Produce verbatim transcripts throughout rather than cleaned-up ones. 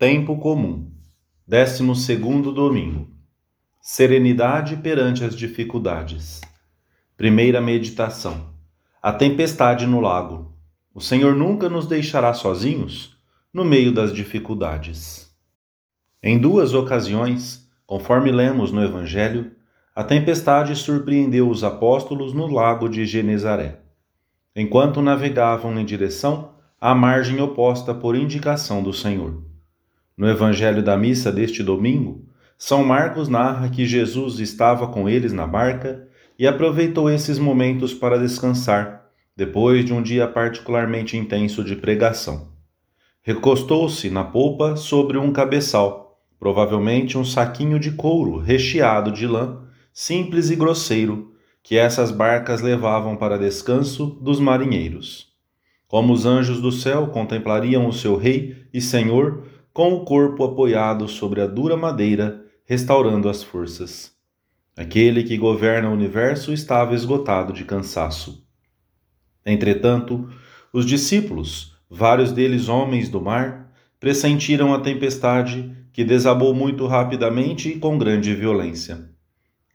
Tempo comum, décimo segundo domingo. Serenidade perante as dificuldades. Primeira meditação. A tempestade no lago. O Senhor nunca nos deixará sozinhos no meio das dificuldades. Em duas ocasiões, conforme lemos no Evangelho, a tempestade surpreendeu os apóstolos no lago de Genezaré, enquanto navegavam em direção à margem oposta por indicação do Senhor. No Evangelho da missa deste domingo, São Marcos narra que Jesus estava com eles na barca e aproveitou esses momentos para descansar, depois de um dia particularmente intenso de pregação. Recostou-se na polpa sobre um cabeçal, provavelmente um saquinho de couro recheado de lã, simples e grosseiro, que essas barcas levavam para descanso dos marinheiros. Como os anjos do céu contemplariam o seu Rei e Senhor, com o corpo apoiado sobre a dura madeira, restaurando as forças. Aquele que governa o universo estava esgotado de cansaço. Entretanto, os discípulos, vários deles homens do mar, pressentiram a tempestade, que desabou muito rapidamente e com grande violência.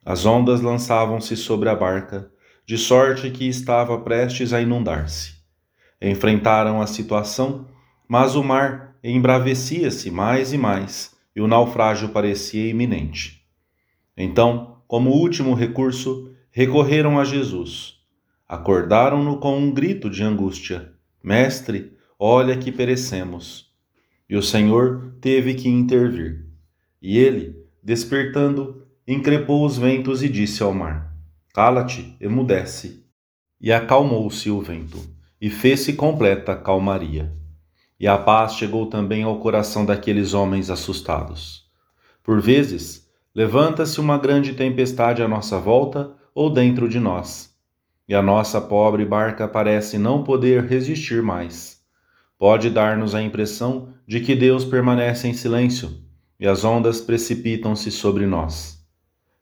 As ondas lançavam-se sobre a barca, de sorte que estava prestes a inundar-se. Enfrentaram a situação, mas o mar embravecia-se mais e mais, e o naufrágio parecia iminente. Então, como último recurso, recorreram a Jesus. Acordaram-no com um grito de angústia: Mestre, olha que perecemos. E o Senhor teve que intervir. E ele, despertando, increpou os ventos e disse ao mar: Cala-te, emudece. E acalmou-se o vento, e fez-se completa calmaria. E a paz chegou também ao coração daqueles homens assustados. Por vezes, levanta-se uma grande tempestade à nossa volta ou dentro de nós, e a nossa pobre barca parece não poder resistir mais. Pode dar-nos a impressão de que Deus permanece em silêncio, e as ondas precipitam-se sobre nós.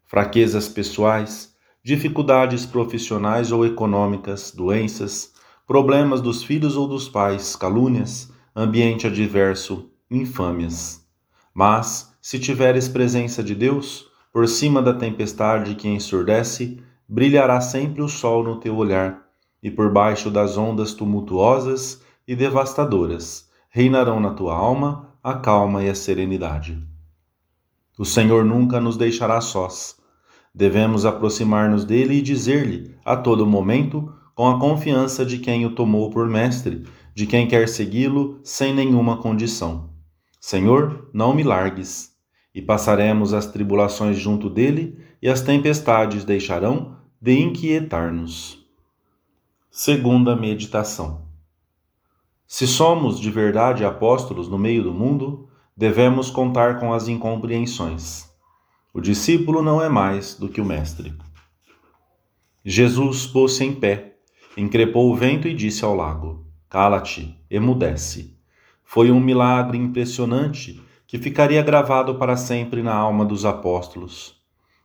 Fraquezas pessoais, dificuldades profissionais ou econômicas, doenças, problemas dos filhos ou dos pais, calúnias, ambiente adverso, infâmias. Mas, se tiveres presença de Deus, por cima da tempestade que ensurdece, brilhará sempre o sol no teu olhar, e por baixo das ondas tumultuosas e devastadoras, reinarão na tua alma a calma e a serenidade. O Senhor nunca nos deixará sós. Devemos aproximar-nos dele e dizer-lhe, a todo momento, com a confiança de quem o tomou por mestre, de quem quer segui-lo sem nenhuma condição: Senhor, não me largues. E passaremos as tribulações junto dele, e as tempestades deixarão de inquietar-nos. Segunda meditação. Se somos de verdade apóstolos no meio do mundo, devemos contar com as incompreensões. O discípulo não é mais do que o mestre. Jesus pôs-se em pé, increpou o vento e disse ao lago: Cala-te, emudece. Foi um milagre impressionante que ficaria gravado para sempre na alma dos apóstolos.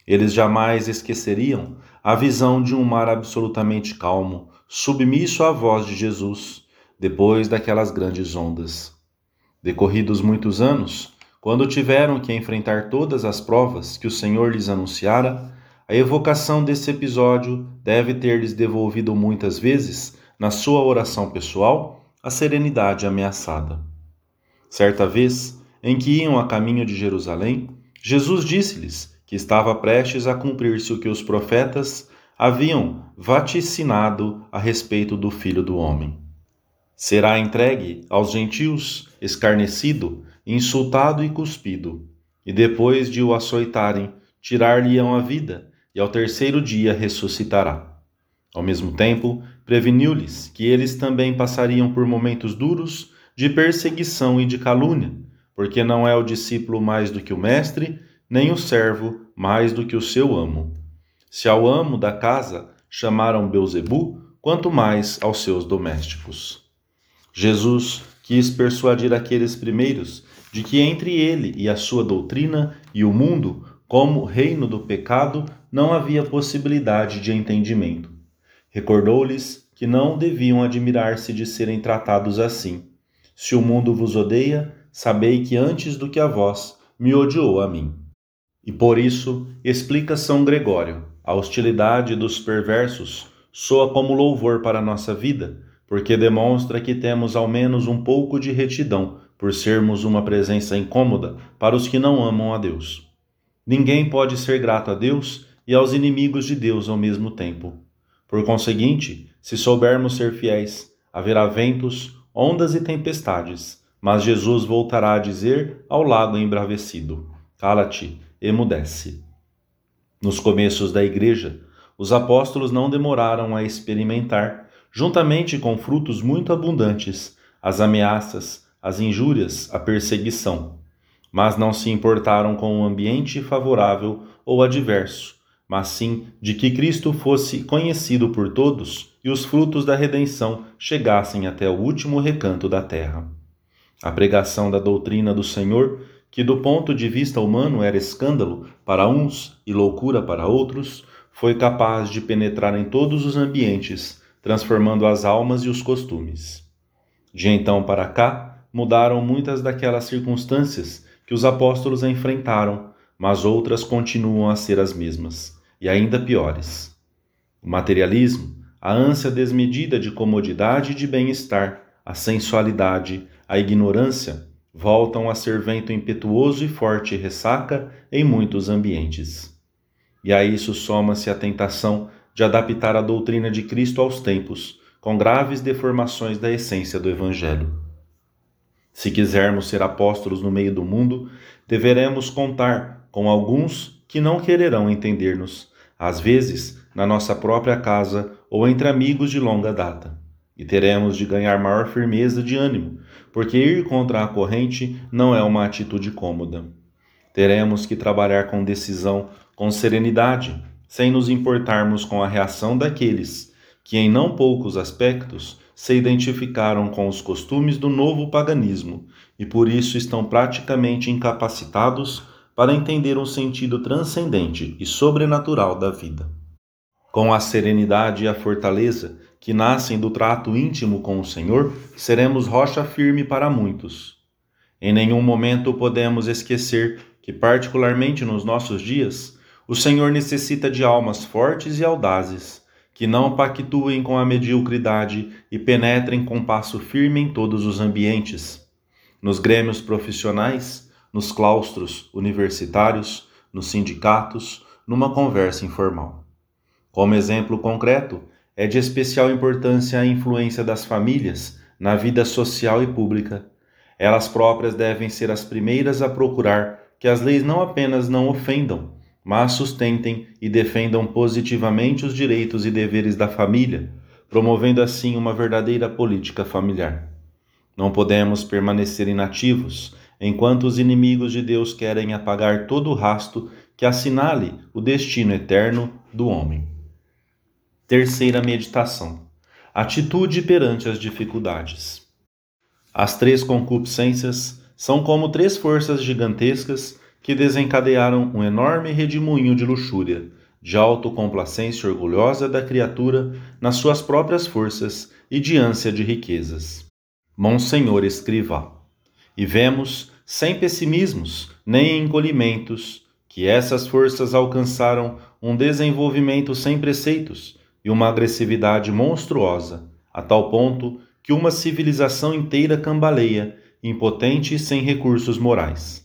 Eles jamais esqueceriam a visão de um mar absolutamente calmo, submisso à voz de Jesus, depois daquelas grandes ondas. Decorridos muitos anos, quando tiveram que enfrentar todas as provas que o Senhor lhes anunciara, a evocação desse episódio deve ter-lhes devolvido muitas vezes, na sua oração pessoal, a serenidade ameaçada. Certa vez, em que iam a caminho de Jerusalém, Jesus disse-lhes que estava prestes a cumprir-se o que os profetas haviam vaticinado a respeito do Filho do Homem. Será entregue aos gentios, escarnecido, insultado e cuspido, e depois de o açoitarem, tirar-lhe-ão a vida, e ao terceiro dia ressuscitará. Ao mesmo tempo, preveniu-lhes que eles também passariam por momentos duros de perseguição e de calúnia, porque não é o discípulo mais do que o mestre, nem o servo mais do que o seu amo. Se ao amo da casa chamaram Beelzebú, quanto mais aos seus domésticos. Jesus quis persuadir aqueles primeiros de que entre ele e a sua doutrina e o mundo, como reino do pecado, não havia possibilidade de entendimento. Recordou-lhes que não deviam admirar-se de serem tratados assim. Se o mundo vos odeia, sabei que antes do que a vós me odiou a mim. E por isso, explica São Gregório, a hostilidade dos perversos soa como louvor para a nossa vida, porque demonstra que temos ao menos um pouco de retidão, por sermos uma presença incômoda para os que não amam a Deus. Ninguém pode ser grato a Deus e aos inimigos de Deus ao mesmo tempo. Por conseguinte, se soubermos ser fiéis, haverá ventos, ondas e tempestades, mas Jesus voltará a dizer ao lago embravecido: cala-te, emudece. Nos começos da Igreja, os apóstolos não demoraram a experimentar, juntamente com frutos muito abundantes, as ameaças, as injúrias, a perseguição. Mas não se importaram com o ambiente favorável ou adverso, mas sim de que Cristo fosse conhecido por todos e os frutos da redenção chegassem até o último recanto da terra. A pregação da doutrina do Senhor, que do ponto de vista humano era escândalo para uns e loucura para outros, foi capaz de penetrar em todos os ambientes, transformando as almas e os costumes. De então para cá, mudaram muitas daquelas circunstâncias que os apóstolos enfrentaram, mas outras continuam a ser as mesmas, e ainda piores. O materialismo, a ânsia desmedida de comodidade e de bem-estar, a sensualidade, a ignorância, voltam a ser vento impetuoso e forte e ressaca em muitos ambientes. E a isso soma-se a tentação de adaptar a doutrina de Cristo aos tempos, com graves deformações da essência do Evangelho. Se quisermos ser apóstolos no meio do mundo, deveremos contar com alguns que não quererão entender-nos, às vezes na nossa própria casa ou entre amigos de longa data. E teremos de ganhar maior firmeza de ânimo, porque ir contra a corrente não é uma atitude cômoda. Teremos que trabalhar com decisão, com serenidade, sem nos importarmos com a reação daqueles que, em não poucos aspectos, se identificaram com os costumes do novo paganismo e por isso estão praticamente incapacitados para entender um sentido transcendente e sobrenatural da vida. Com a serenidade e a fortaleza que nascem do trato íntimo com o Senhor, seremos rocha firme para muitos. Em nenhum momento podemos esquecer que, particularmente nos nossos dias, o Senhor necessita de almas fortes e audazes, que não pactuem com a mediocridade e penetrem com passo firme em todos os ambientes. Nos grêmios profissionais, nos claustros universitários, nos sindicatos, numa conversa informal. Como exemplo concreto, é de especial importância a influência das famílias na vida social e pública. Elas próprias devem ser as primeiras a procurar que as leis não apenas não ofendam, mas sustentem e defendam positivamente os direitos e deveres da família, promovendo assim uma verdadeira política familiar. Não podemos permanecer inativos enquanto os inimigos de Deus querem apagar todo o rasto que assinale o destino eterno do homem. Terceira meditação: atitude perante as dificuldades. As três concupiscências são como três forças gigantescas que desencadearam um enorme redemoinho de luxúria, de autocomplacência orgulhosa da criatura nas suas próprias forças e de ânsia de riquezas. Monsenhor Escrivá. E vemos, sem pessimismos nem encolhimentos, que essas forças alcançaram um desenvolvimento sem preceitos e uma agressividade monstruosa, a tal ponto que uma civilização inteira cambaleia, impotente e sem recursos morais.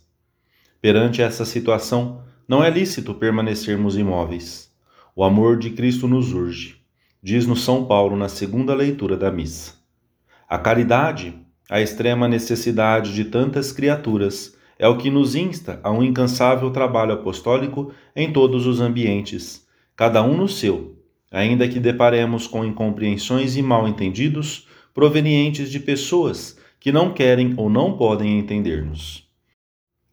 Perante essa situação, não é lícito permanecermos imóveis. O amor de Cristo nos urge, diz-nos São Paulo na segunda leitura da missa. A caridade, a extrema necessidade de tantas criaturas, é o que nos insta a um incansável trabalho apostólico em todos os ambientes, cada um no seu, ainda que deparemos com incompreensões e mal-entendidos provenientes de pessoas que não querem ou não podem entender-nos.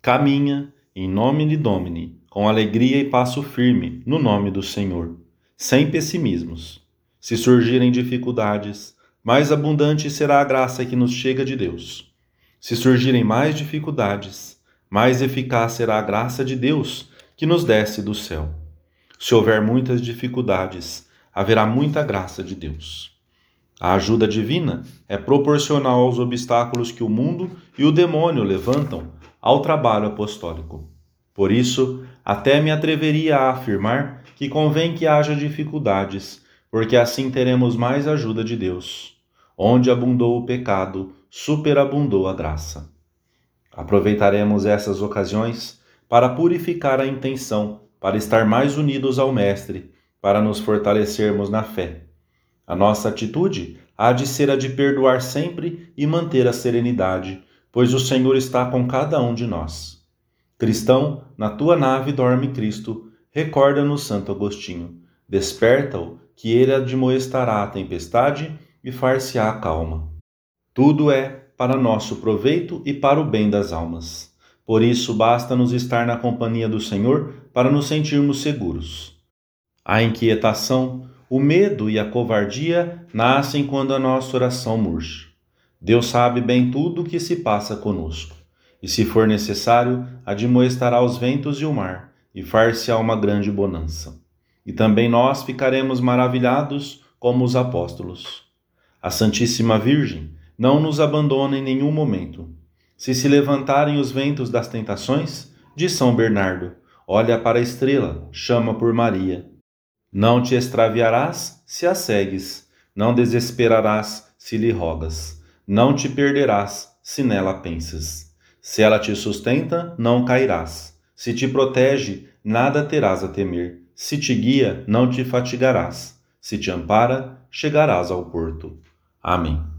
Caminha, in nomine Domini, com alegria e passo firme, no nome do Senhor, sem pessimismos. Se surgirem dificuldades, mais abundante será a graça que nos chega de Deus. Se surgirem mais dificuldades, mais eficaz será a graça de Deus que nos desce do céu. Se houver muitas dificuldades, haverá muita graça de Deus. A ajuda divina é proporcional aos obstáculos que o mundo e o demônio levantam ao trabalho apostólico. Por isso, até me atreveria a afirmar que convém que haja dificuldades, porque assim teremos mais ajuda de Deus. Onde abundou o pecado, superabundou a graça. Aproveitaremos essas ocasiões para purificar a intenção, para estar mais unidos ao Mestre, para nos fortalecermos na fé. A nossa atitude há de ser a de perdoar sempre e manter a serenidade, pois o Senhor está com cada um de nós. Cristão, na tua nave dorme Cristo, recorda-nos Santo Agostinho. Desperta-o, que ele admoestará a tempestade e far-se-á a calma. Tudo é para nosso proveito e para o bem das almas. Por isso, basta-nos estar na companhia do Senhor para nos sentirmos seguros. A inquietação, o medo e a covardia nascem quando a nossa oração murcha. Deus sabe bem tudo o que se passa conosco, e se for necessário, admoestará os ventos e o mar, e far-se-á uma grande bonança. E também nós ficaremos maravilhados como os apóstolos. A Santíssima Virgem não nos abandona em nenhum momento. Se se levantarem os ventos das tentações, diz São Bernardo, olha para a estrela, chama por Maria. Não te extraviarás se a segues, não desesperarás se lhe rogas, não te perderás se nela pensas. Se ela te sustenta, não cairás. Se te protege, nada terás a temer. Se te guia, não te fatigarás. Se te ampara, chegarás ao porto. Amém.